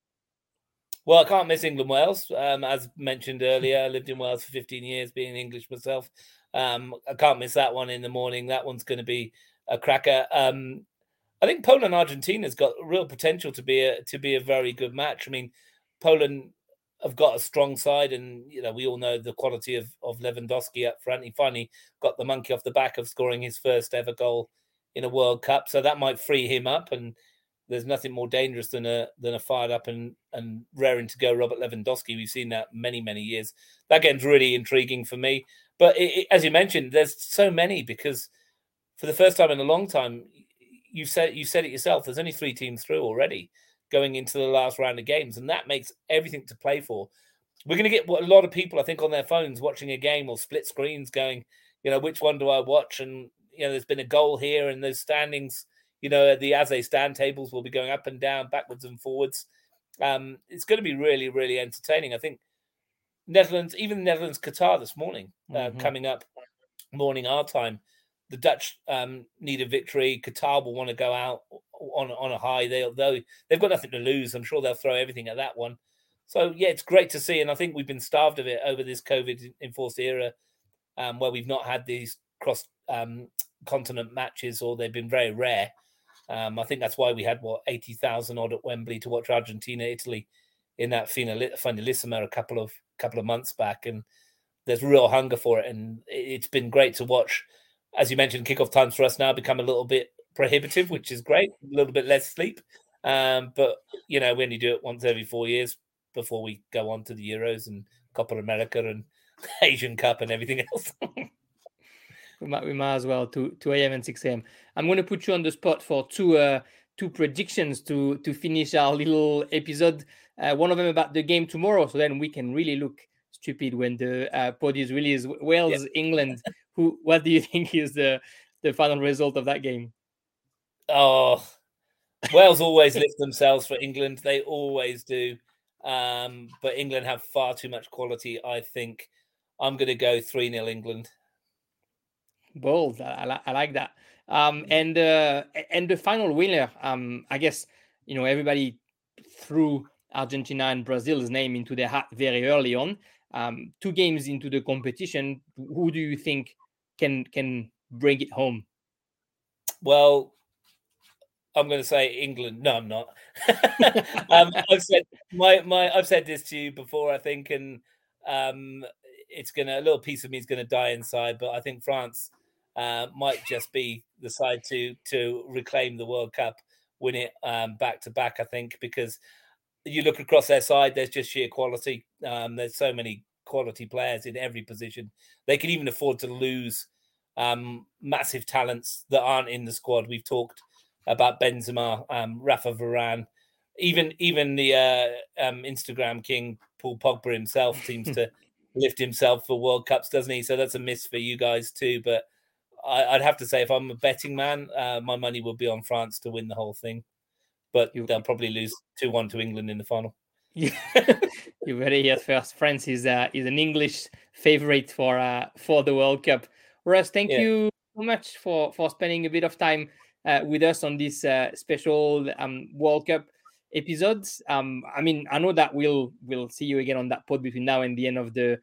Well, I can't miss England-Wales. As mentioned earlier, I lived in Wales for 15 years, being English myself. I can't miss that one in the morning. That one's going to be a cracker. I think Poland-Argentina's got real potential to be a very good match. I mean, Poland have got a strong side, and you know we all know the quality of Lewandowski up front. He finally got the monkey off the back of scoring his first ever goal in a World Cup, so that might free him up. And there's nothing more dangerous than a fired up and raring to go Robert Lewandowski. We've seen that many years. That game's really intriguing for me. But it, as you mentioned, there's so many, because for the first time in a long time, you said it yourself. There's only three teams through already going into the last round of games, and that makes everything to play for. We're going to get a lot of people, I think, on their phones watching a game or split screens going, you know, which one do I watch? And, you know, there's been a goal here, and those standings, you know, the as they stand tables will be going up and down, backwards and forwards. It's going to be really, really entertaining. I think Netherlands, Qatar this morning, coming up morning our time. The Dutch need a victory. Qatar will want to go out on a high. They've got nothing to lose. I'm sure they'll throw everything at that one. So, yeah, it's great to see. And I think we've been starved of it over this COVID-enforced era, where we've not had these cross-continent matches, or they've been very rare. I think that's why we had, 80,000 odd at Wembley to watch Argentina, Italy in that finalissima a couple of months back. And there's real hunger for it. And it's been great to watch. As you mentioned, kickoff times for us now become a little bit prohibitive, which is great. A little bit less sleep. But, you know, we only do it once every 4 years before we go on to the Euros and Copa America and Asian Cup and everything else. We might as well, 2 a.m. and 6 a.m. I'm going to put you on the spot for two two predictions to finish our little episode. One of them about the game tomorrow, so then we can really look stupid when the pod is released. Wales, yeah. England. What do you think is the final result of that game? Oh, Wales always lift themselves for England. They always do. But England have far too much quality, I think. I'm going to go 3-0 England. Bold. I like that. And the final winner, I guess, you know, everybody threw Argentina and Brazil's name into their hat very early on. 2 games into the competition, who do you think can bring it home? Well, I'm going to say England. No, I'm not. I've said this to you before, I think, and it's going to, a little piece of me is going to die inside, but I think France might just be the side to reclaim the World Cup, win it back to back. I think because you look across their side, there's just sheer quality. There's so many quality players in every position. They can even afford to lose massive talents that aren't in the squad. We've talked about Benzema, Rafa Varane, even the Instagram king Paul Pogba himself seems to lift himself for World Cups, doesn't he? So that's a miss for you guys too. But I'd have to say, if I'm a betting man, my money would be on France to win the whole thing. But they'll probably lose 2-1 to England in the final. Yeah. You ready here first? France is an English favourite for the World Cup. Russ, thank you so much for spending a bit of time with us on this special World Cup episodes. I mean, I know that we'll see you again on that pod between now and the end of the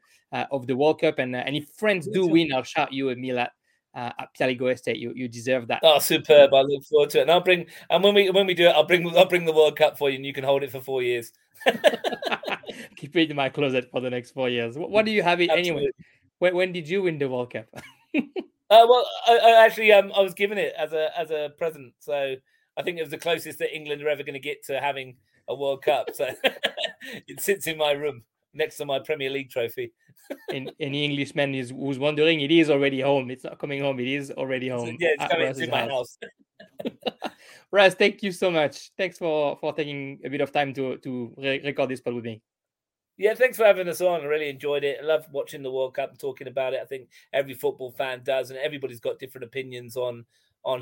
World Cup. And if France do win, I'll shout you a meal at Pialigo Estate. You deserve that. Oh, superb! I look forward to it. And I'll bring, and when we do it, I'll bring the World Cup for you, and you can hold it for 4 years. Keep it in my closet for the next 4 years. What do you have it anyway? When did you win the World Cup? Well, I actually, I was given it as a present. So I think it was the closest that England are ever going to get to having a World Cup. So it sits in my room next to my Premier League trophy. And any Englishman who's wondering, it is already home. It's not coming home. It is already home. Yeah, it's coming to my house. Russ, thank you so much. Thanks for taking a bit of time to record this pod with me. Yeah, thanks for having us on. I really enjoyed it. I love watching the World Cup and talking about it. I think every football fan does, and everybody's got different opinions on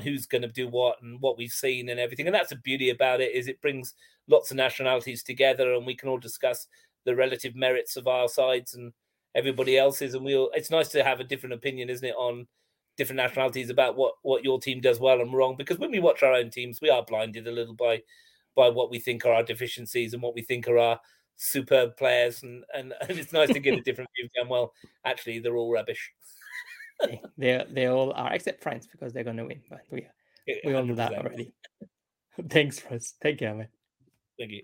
who's going to do what and what we've seen and everything. And that's the beauty about it, is it brings lots of nationalities together, and we can all discuss the relative merits of our sides and everybody else's. And it's nice to have a different opinion, isn't it, on different nationalities about what your team does well and wrong. Because when we watch our own teams, we are blinded a little by what we think are our deficiencies and what we think are our superb players. And it's nice to get a different view of them. Well, actually, they're all rubbish. They all are, except France, because they're going to win. But we all know that already. Thanks, Russ. Take care, man. Thank you.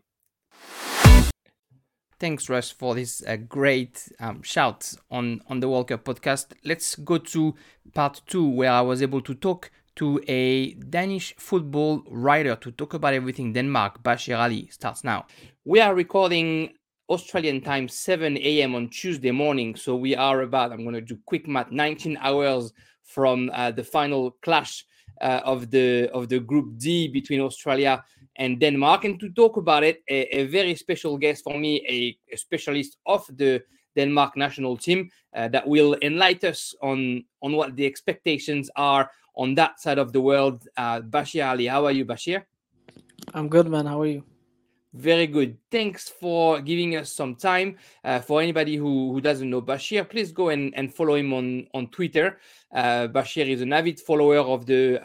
Thanks, Russ, for this great shout on the World Cup podcast. Let's go to part 2, where I was able to talk to a Danish football writer to talk about everything Denmark. Bashir Ali starts now. We are recording Australian time, 7 a.m. on Tuesday morning. So we are about, I'm going to do quick math, 19 hours from the final clash of the Group D between Australia and Denmark. And to talk about it, a very special guest for me, a specialist of the Denmark national team that will enlighten us on what the expectations are on that side of the world. Bashir Ali, how are you, Bashir? I'm good, man. How are you? Very good. Thanks for giving us some time. For anybody who doesn't know Bashir, please go and follow him on Twitter. Bashir is an avid follower of the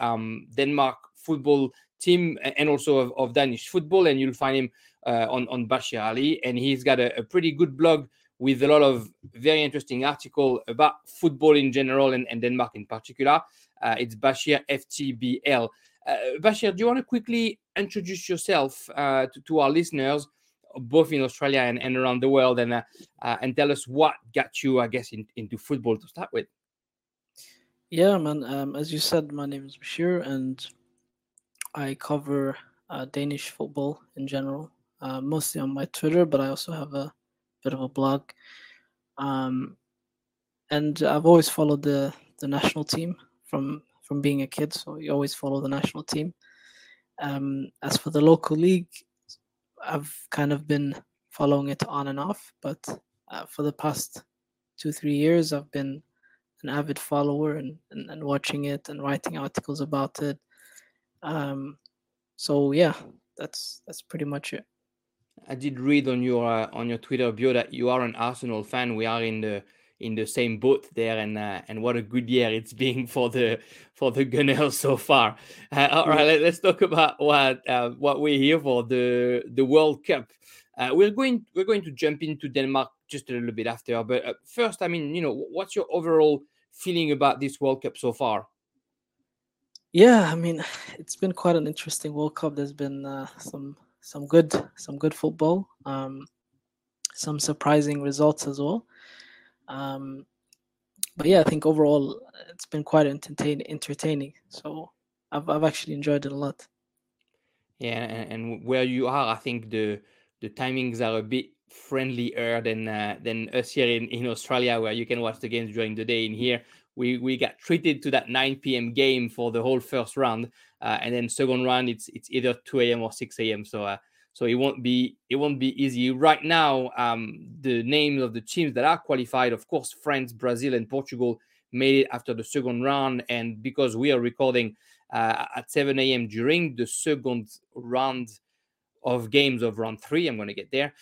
Denmark football team and also of Danish football, and you'll find him on Bashir Ali. And he's got a pretty good blog with a lot of very interesting articles about football in general and Denmark in particular. It's Bashir FTBL. Bashir, do you want to quickly introduce yourself to our listeners, both in Australia and around the world, and tell us what got you, I guess, into football to start with? Yeah, man. As you said, my name is Bashir, and I cover Danish football in general, mostly on my Twitter, but I also have a bit of a blog. And I've always followed the national team from being a kid, so you always follow the national team. As for the local league, I've kind of been following it on and off, but for the past 2-3 years, I've been an avid follower and watching it and writing articles about it. So yeah, that's pretty much it. I did read on your Twitter bio that you are an Arsenal fan. We are in the same boat there, and what a good year it's been for the Gunners so far. All right, let's talk about what we're here for, the World Cup. We're going to jump into Denmark just a little bit after, but first, I mean, you know, what's your overall feeling about this World Cup so far? Yeah, I mean, it's been quite an interesting World Cup. There's been some good football, some surprising results as well. But yeah, I think overall it's been quite entertaining. So I've actually enjoyed it a lot. Yeah, and where you are, I think the timings are a bit friendlier than us here in Australia, where you can watch the games during the day. In here, we got treated to that 9 p.m. game for the whole first round, and then second round it's either 2 a.m. or 6 a.m. So it won't be easy right now. The names of the teams that are qualified, of course, France, Brazil, and Portugal made it after the second round. And because we are recording at 7 a.m. during the second round of games of round 3, I'm going to get there.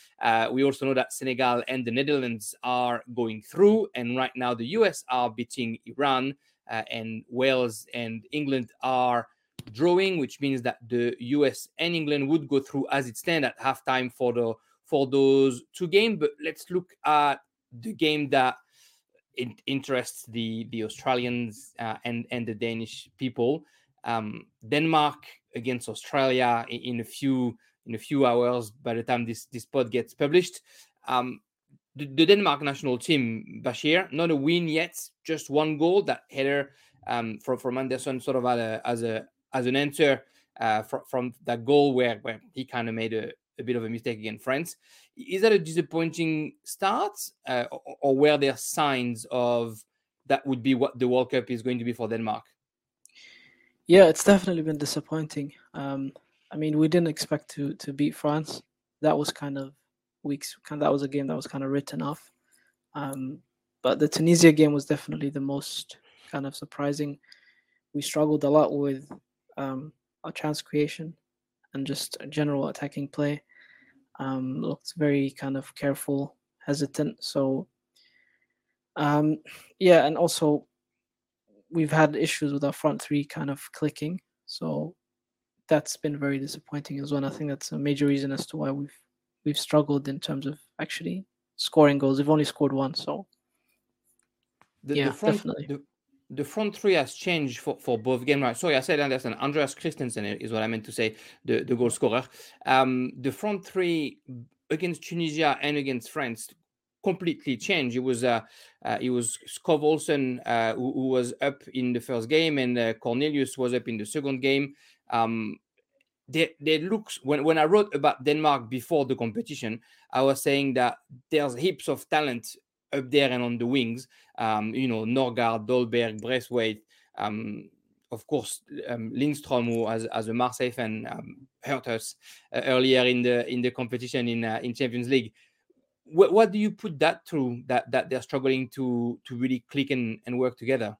We also know that Senegal and the Netherlands are going through. And right now the US are beating Iran, and Wales and England are drawing, which means that the US and England would go through as it stands at halftime for those two games. But let's look at the game that interests the Australians and the Danish people. Denmark against Australia in a few hours by the time this pod gets published. The Denmark national team, Bashir, not a win yet, just one goal. That header from Anderson sort of as an answer from that goal where he kind of made a bit of a mistake against France. Is that a disappointing start, or were there signs of that would be what the World Cup is going to be for Denmark? Yeah, it's definitely been disappointing. I mean, we didn't expect to beat France. That was that was a game that was kind of written off. But the Tunisia game was definitely the most kind of surprising. We struggled a lot with our chance creation and just general attacking play. Looked very kind of careful, hesitant. So, yeah, and also we've had issues with our front three kind of clicking. So that's been very disappointing as well. And I think that's a major reason as to why we've struggled in terms of actually scoring goals. We've only scored one, so definitely. The front three has changed for both games, right? Sorry, I said Anderson. Andreas Christensen is what I meant to say, the goal scorer. The front three against Tunisia and against France completely changed. It was Skov Olsen who was up in the first game, and Cornelius was up in the second game. They looks when I wrote about Denmark before the competition, I was saying that there's heaps of talent up there and on the wings, you know, Norgard, Dolberg, Braithwaite, of course, Lindstrom, who as a Marseille fan hurt us earlier in the competition in Champions League. What do you put that through, that they're struggling to really click and work together?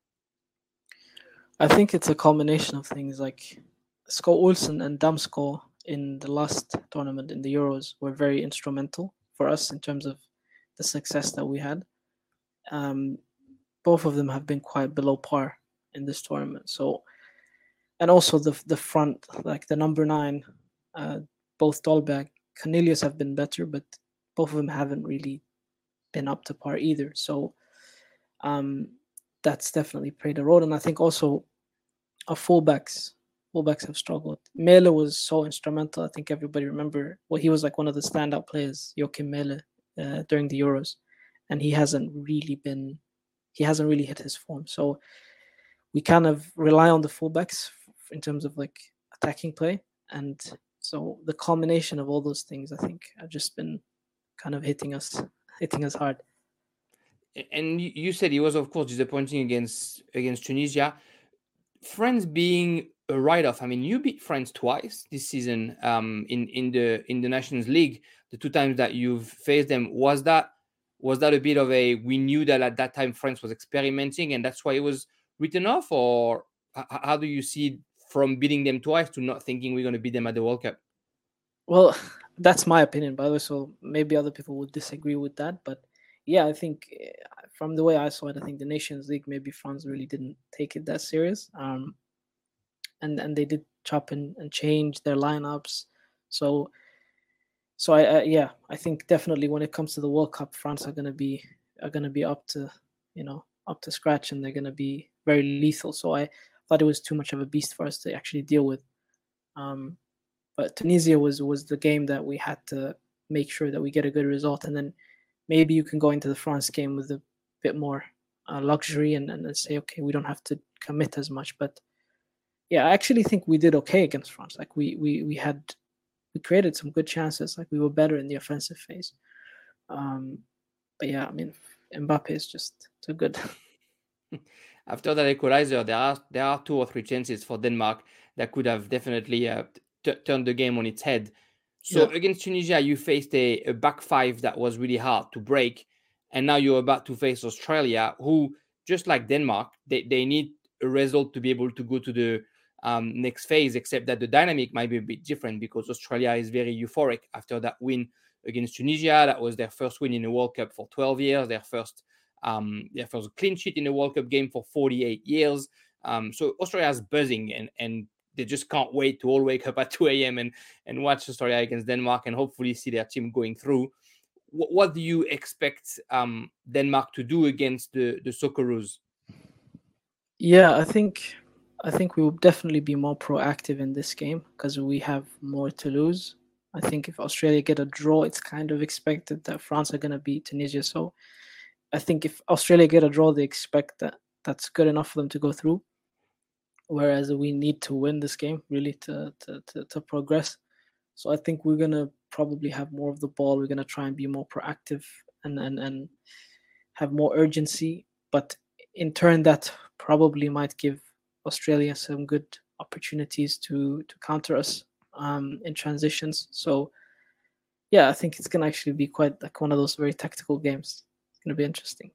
I think it's a combination of things. Like Skov Olsen and Damsgaard in the last tournament in the Euros were very instrumental for us in terms of the success that we had. Both of them have been quite below par in this tournament. So, and also the front, like the number 9, both Dolberg, Cornelius have been better, but both of them haven't really been up to par either. So that's definitely played a role. And I think also our fullbacks have struggled. Mele was so instrumental. I think everybody remember he was like one of the standout players, Joachim Mele, during the Euros, and he hasn't really hit his form. So we kind of rely on the fullbacks in terms of like attacking play, and so the combination of all those things, I think, have just been kind of hitting us hard. And you said he was, of course, disappointing against Tunisia. France being a write-off. I mean, you beat France twice this season in the Nations League. The two times that you've faced them, was that a bit of a, we knew that at that time France was experimenting and that's why it was written off? Or how do you see from beating them twice to not thinking we're going to beat them at the World Cup? Well, that's my opinion, by the way, so maybe other people would disagree with that. But yeah, I think from the way I saw it, I think the Nations League, maybe France really didn't take it that serious. And they did chop and change their lineups. So I think definitely when it comes to the World Cup, France are going to be up to scratch, and they're going to be very lethal. So I thought it was too much of a beast for us to actually deal with. But Tunisia was the game that we had to make sure that we get a good result, and then maybe you can go into the France game with a bit more luxury and say, okay, we don't have to commit as much. But yeah, I actually think we did okay against France. Like we created some good chances. Like we were better in the offensive phase. But yeah, I mean, Mbappé is just too good. After that equalizer, there are two or three chances for Denmark that could have definitely turned the game on its head. So yeah. Against Tunisia, you faced a back five that was really hard to break. And now you're about to face Australia, who, just like Denmark, they need a result to be able to go to the next phase, except that the dynamic might be a bit different because Australia is very euphoric after that win against Tunisia. That was their first win in the World Cup for 12 years, their first clean sheet in the World Cup game for 48 years. So Australia's buzzing and they just can't wait to all wake up at 2 a.m. and watch Australia against Denmark and hopefully see their team going through. What do you expect Denmark to do against the Socceroos? Yeah, I think we will definitely be more proactive in this game because we have more to lose. I think if Australia get a draw, it's kind of expected that France are going to beat Tunisia. So I think if Australia get a draw, they expect that that's good enough for them to go through. Whereas we need to win this game really to progress. So I think we're going to probably have more of the ball. We're going to try and be more proactive and have more urgency. But in turn, that probably might give Australia some good opportunities to counter us in transitions. So yeah, I think it's going to actually be quite like one of those very tactical games. It's going to be interesting.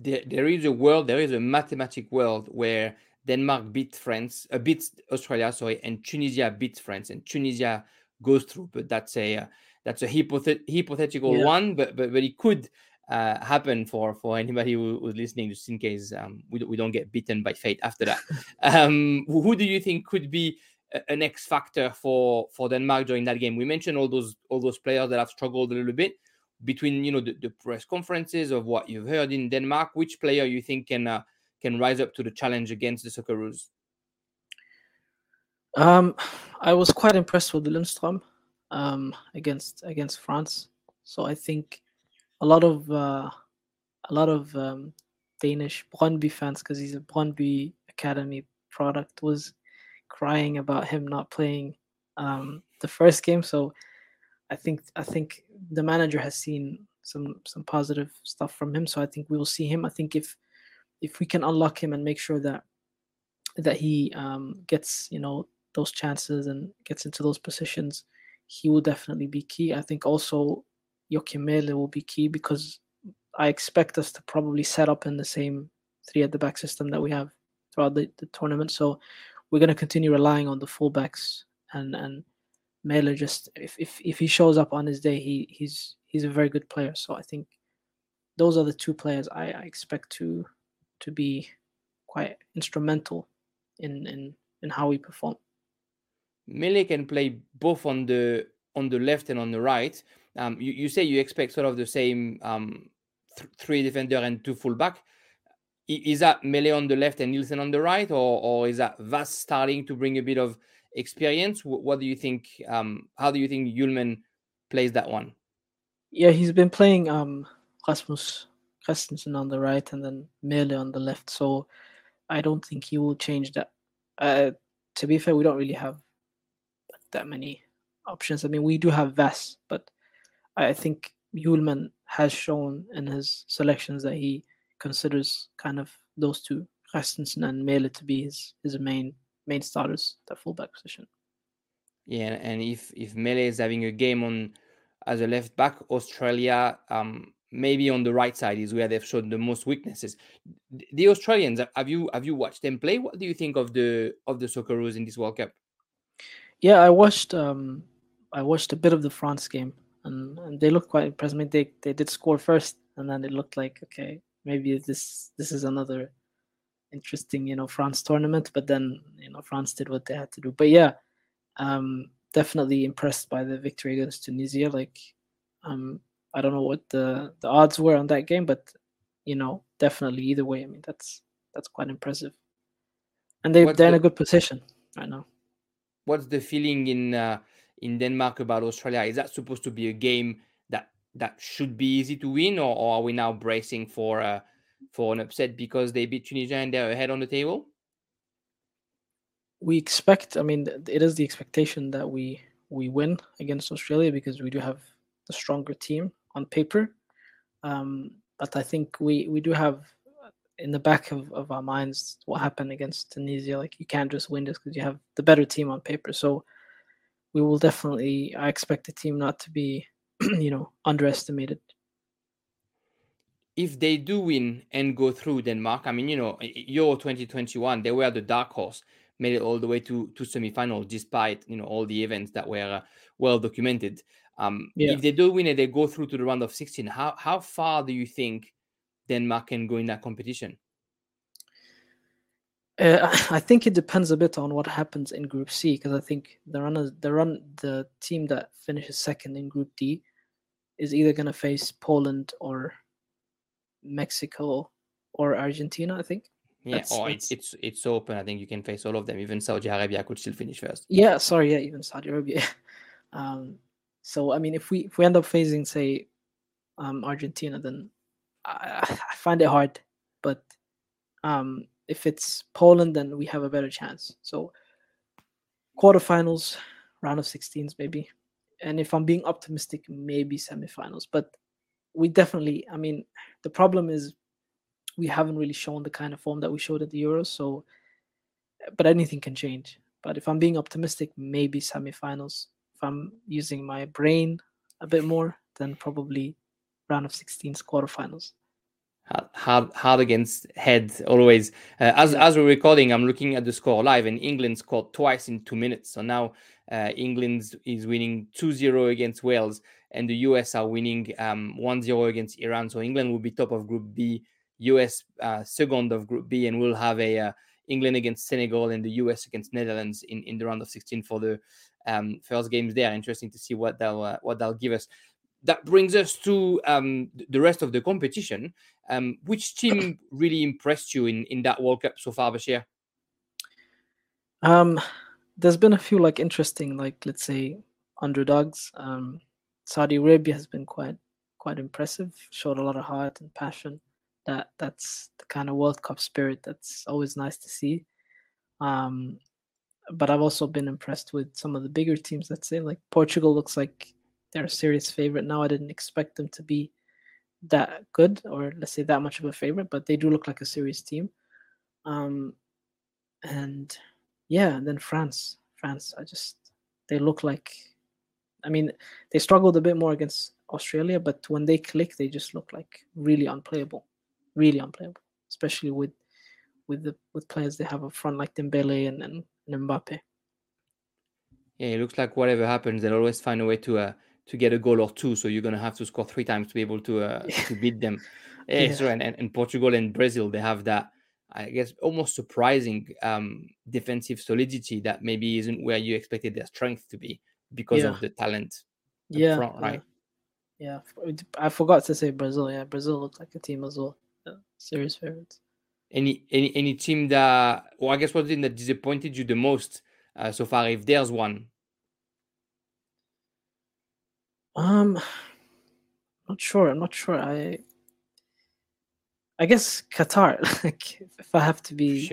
There is a mathematic world where Denmark beats Australia, and Tunisia beats France, and Tunisia goes through. But that's a hypothetical one, but it could happen for anybody who's listening, just in case we don't get beaten by fate after that. Who do you think could be an X factor for Denmark during that game? We mentioned all those players that have struggled a little bit between the press conferences of what you've heard in Denmark. Which player you think can rise up to the challenge against the Socceroos? I was quite impressed with Lindström against France. So I think a lot of Danish Brøndby fans, because he's a Brøndby Academy product, was crying about him not playing the first game. So I think the manager has seen some positive stuff from him. So I think we will see him. I think if we can unlock him and make sure that he gets those chances and gets into those positions, he will definitely be key. I think also Yokimele will be key because I expect us to probably set up in the same three at the back system that we have throughout the tournament. So we're going to continue relying on the fullbacks and Mele, just if he shows up on his day, he's a very good player. So I think those are the two players I expect to be quite instrumental in how we perform. Mele can play both on the left and on the right. You say you expect sort of the same three defender and two fullback. Is that Mele on the left and Nielsen on the right, or is that Vass starting to bring a bit of experience? What do you think? How do you think Hjulmand plays that one? Yeah, he's been playing Rasmus Christensen on the right and then Mele on the left. So I don't think he will change that. To be fair, we don't really have that many options. I mean, we do have Vass, but I think Hjulmand has shown in his selections that he considers kind of those two, Christensen and Mele, to be his main main starters, that fullback position. Yeah, and if Mele is having a game on as a left back, Australia maybe on the right side is where they've shown the most weaknesses. The Australians, have you watched them play? What do you think of the Socceroos in this World Cup? Yeah, I watched a bit of the France game, and they looked quite impressive. I mean, they did score first, and then it looked like, okay, maybe this is another interesting, France tournament. But then, France did what they had to do. But yeah, definitely impressed by the victory against Tunisia. Like, I don't know what the odds were on that game, but definitely either way, I mean, that's quite impressive. And they're in a good position right now. What's the feeling in Denmark about Australia? Is that supposed to be a game that should be easy to win, or are we now bracing for an upset because they beat Tunisia and they're ahead on the table? We expect, it is the expectation that we win against Australia because we do have the stronger team on paper. But I think we do have in the back of our minds what happened against Tunisia. Like, you can't just win this because you have the better team on paper. So we will definitely, I expect the team not to be, underestimated. If they do win and go through Denmark, Euro 2021, they were the dark horse, made it all the way to semi-final despite, all the events that were well documented. If they do win and they go through to the round of 16, how far do you think Denmark can go in that competition? I think it depends a bit on what happens in Group C, because I think the team that finishes second in Group D is either going to face Poland or Mexico or Argentina, I think. Yeah, it's open. I think you can face all of them. Even Saudi Arabia could still finish first. Yeah, sorry. Yeah, even Saudi Arabia. So, if we end up facing, say, Argentina, then I find it hard. But if it's Poland, then we have a better chance. So, quarterfinals, round of 16s, maybe. And if I'm being optimistic, maybe semifinals. But we definitely, the problem is, we haven't really shown the kind of form that we showed at the Euros, so, but anything can change. But if I'm being optimistic, maybe semifinals. If I'm using my brain a bit more, then probably round of 16's quarterfinals. Hard against head always. As we're recording, I'm looking at the score live, and England scored twice in 2 minutes. So now England is winning 2-0 against Wales, and the US are winning 1-0 against Iran. So England will be top of Group B. US second of Group B, and we'll have a England against Senegal and the US against Netherlands in the round of 16 for the first games there. Interesting to see what they'll give us. That brings us to the rest of the competition. Which team really impressed you in that World Cup so far, Bashir? There's been a few interesting, let's say, underdogs. Saudi Arabia has been quite impressive. Showed a lot of heart and passion. That's the kind of World Cup spirit that's always nice to see. But I've also been impressed with some of the bigger teams, let's say. Like, Portugal looks like they're a serious favorite now. I didn't expect them to be that good, or let's say that much of a favorite, but they do look like a serious team. And then France. They look like... they struggled a bit more against Australia, but when they click, they just look like really unplayable, especially with players they have up front like Dembele and Mbappé. Yeah, it looks like whatever happens, they'll always find a way to get a goal or two. So you're gonna have to score three times to be able to beat them. Yeah. So and Portugal and Brazil, they have that, I guess, almost surprising defensive solidity that maybe isn't where you expected their strength to be because of the talent up front, right? Yeah, I forgot to say Brazil. Yeah, Brazil looked like a team as well. Serious favorites. Any team what team that disappointed you the most so far, if there's one? I'm not sure. I guess Qatar. If I have to be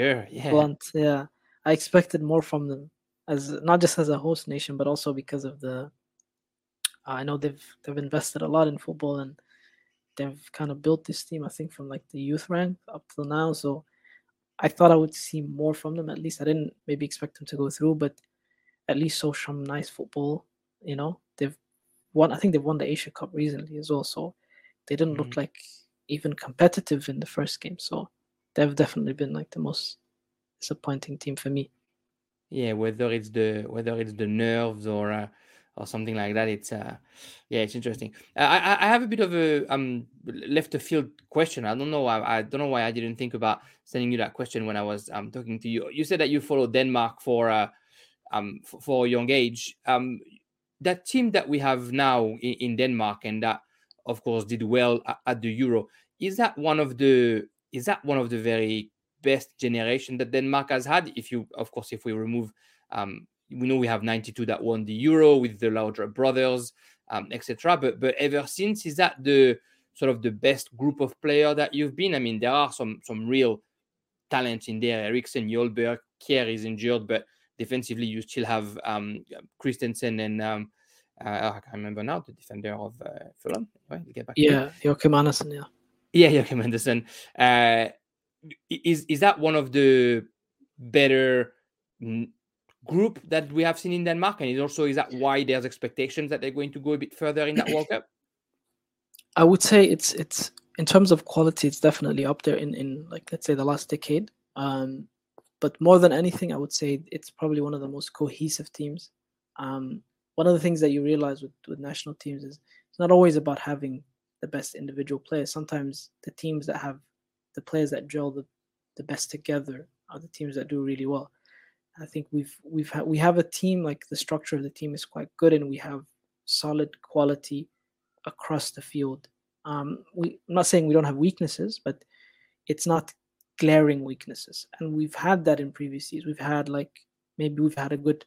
blunt, I expected more from them, as not just as a host nation, but also because of the. I know they've invested a lot in football, and they've kind of built this team, I think, from the youth rank up till now. So I thought I would see more from them. At least I didn't maybe expect them to go through, but at least show some nice football. You know, they've won. I think they've won the Asian Cup recently as well. So they didn't look like even competitive in the first game. So they've definitely been like the most disappointing team for me. Yeah, whether it's the nerves or something like that, it's interesting. I have a bit of a left of field question. I don't know why I didn't think about sending you that question when I was talking to you. You said that you follow Denmark for a young age. That team that we have now in Denmark, and that of course did well at the Euro, is that one of the very best generation that Denmark has had? If we remove, we know we have 92 that won the Euro with the Laudrup brothers, etc. But ever since, is that the sort of the best group of player that you've been? I mean, there are some real talent in there. Eriksen, Jolberg, Kjær is injured, but defensively you still have Christensen and I can't remember now, the defender of Fulham. Right, we'll get back. Yeah, Joachim Andersen. Yeah, Joachim Andersen. Is that one of the better group that we have seen in Denmark? And is that why there's expectations that they're going to go a bit further in that World Cup? I would say it's in terms of quality, it's definitely up there in like, let's say, the last decade. But more than anything, I would say it's probably one of the most cohesive teams. One of the things that you realize with national teams is it's not always about having the best individual players. Sometimes the teams that have the players that gel the best together are the teams that do really well. I think we have a team, like the structure of the team is quite good, and we have solid quality across the field. I'm not saying we don't have weaknesses, but it's not glaring weaknesses. And we've had that in previous years. We've had a good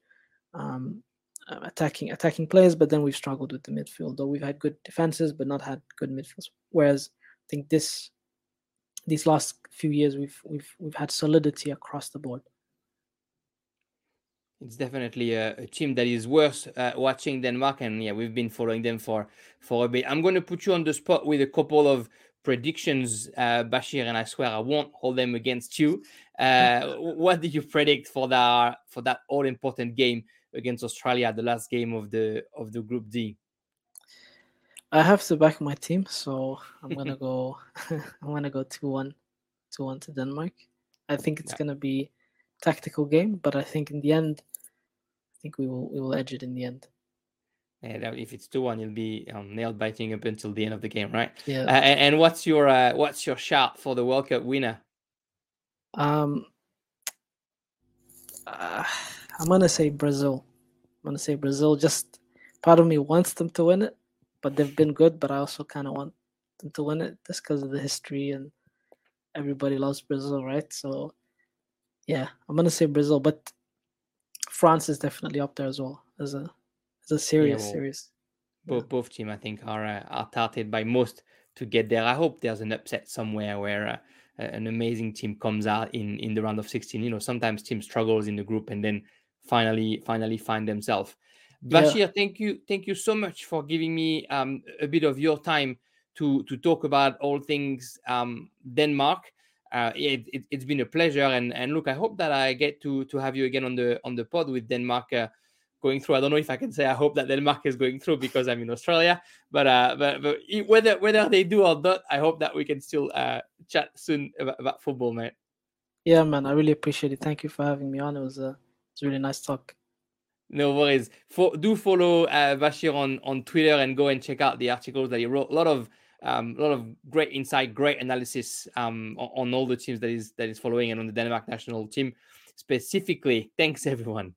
attacking players, but then we've struggled with the midfield. Or we've had good defenses, but not had good midfields. Whereas I think these last few years we've had solidity across the board. It's definitely a team that is worth watching, Denmark, and we've been following them for a bit. I'm going to put you on the spot with a couple of predictions, Bashir, and I swear I won't hold them against you. What do you predict for that all important game against Australia, the last game of the Group D? I have to back my team, so I'm gonna go. I'm gonna go 2-1 to Denmark. I think it's gonna be a tactical game, but I think in the end, we will edge it in the end. Yeah, if it's 2-1, you'll be nail biting up until the end of the game, right? Yeah. And what's your shout for the World Cup winner? I'm gonna say Brazil. Just part of me wants them to win it. But they've been good, but I also kind of want them to win it just because of the history and everybody loves Brazil, right? So, I'm going to say Brazil, but France is definitely up there as well as a serious series. Both teams, I think, are touted by most to get there. I hope there's an upset somewhere where an amazing team comes out in the round of 16. You know, sometimes teams struggles in the group and then finally find themselves. Bashir, thank you so much for giving me a bit of your time to talk about all things Denmark. It's been a pleasure, and look, I hope that I get to have you again on the pod with Denmark going through. I don't know if I can say I hope that Denmark is going through because I'm in Australia, but whether they do or not, I hope that we can still chat soon about football, mate. Yeah, man, I really appreciate it. Thank you for having me on. It was a really nice talk. No worries. Do follow Bashir on Twitter and go and check out the articles that he wrote. A lot of great insight, great analysis on all the teams that is following and on the Denmark national team specifically. Thanks, everyone.